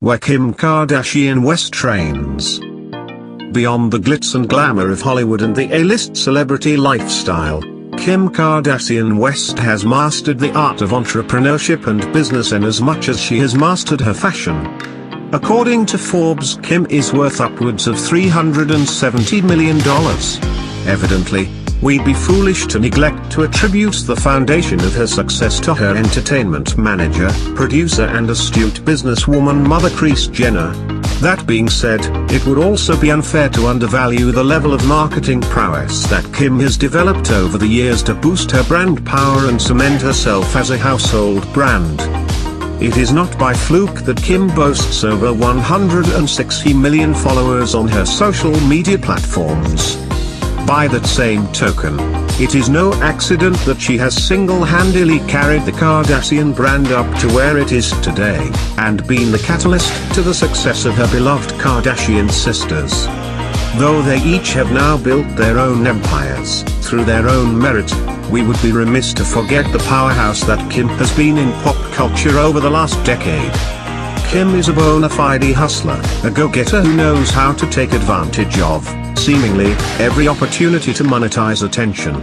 where Kim Kardashian-West trains. Beyond the glitz and glamour of Hollywood and the A-list celebrity lifestyle, Kim Kardashian-West has mastered the art of entrepreneurship and business in as much as she has mastered her fashion. According to Forbes, Kim is worth upwards of $370 million. Evidently, we'd be foolish to neglect to attribute the foundation of her success to her entertainment manager, producer and astute businesswoman mother Kris Jenner. That being said, it would also be unfair to undervalue the level of marketing prowess that Kim has developed over the years to boost her brand power and cement herself as a household brand. It is not by fluke that Kim boasts over 160 million followers on her social media platforms. By that same token, it is no accident that she has single-handedly carried the Kardashian brand up to where it is today, and been the catalyst to the success of her beloved Kardashian sisters. Though they each have now built their own empires through their own merit, we would be remiss to forget the powerhouse that Kim has been in pop culture over the last decade. Kim is a bona fide hustler, a go-getter who knows how to take advantage of, seemingly, every opportunity to monetize attention.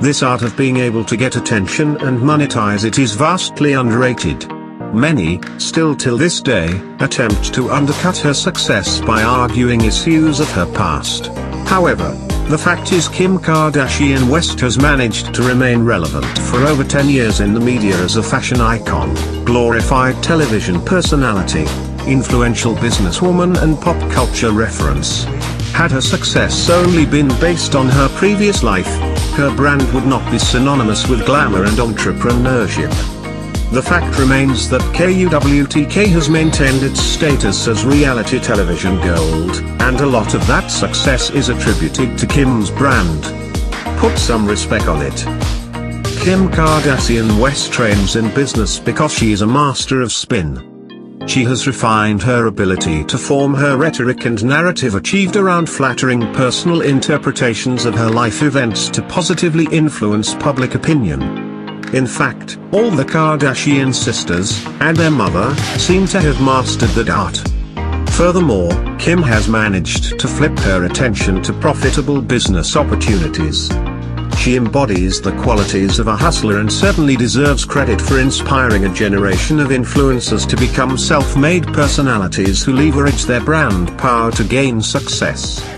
This art of being able to get attention and monetize it is vastly underrated. Many, still till this day, attempt to undercut her success by arguing issues of her past. However, the fact is Kim Kardashian-West has managed to remain relevant for over 10 years in the media as a fashion icon, glorified television personality, influential businesswoman and pop culture reference. Had her success only been based on her previous life, her brand would not be synonymous with glamour and entrepreneurship. The fact remains that KUWTK has maintained its status as reality television gold, and a lot of that success is attributed to Kim's brand. Put some respect on it. Kim Kardashian-West trains in business because she is a master of spin. She has refined her ability to form her rhetoric and narrative achieved around flattering personal interpretations of her life events to positively influence public opinion. In fact, all the Kardashian sisters, and their mother, seem to have mastered that art. Furthermore, Kim has managed to flip her attention to profitable business opportunities. She embodies the qualities of a hustler and certainly deserves credit for inspiring a generation of influencers to become self-made personalities who leverage their brand power to gain success.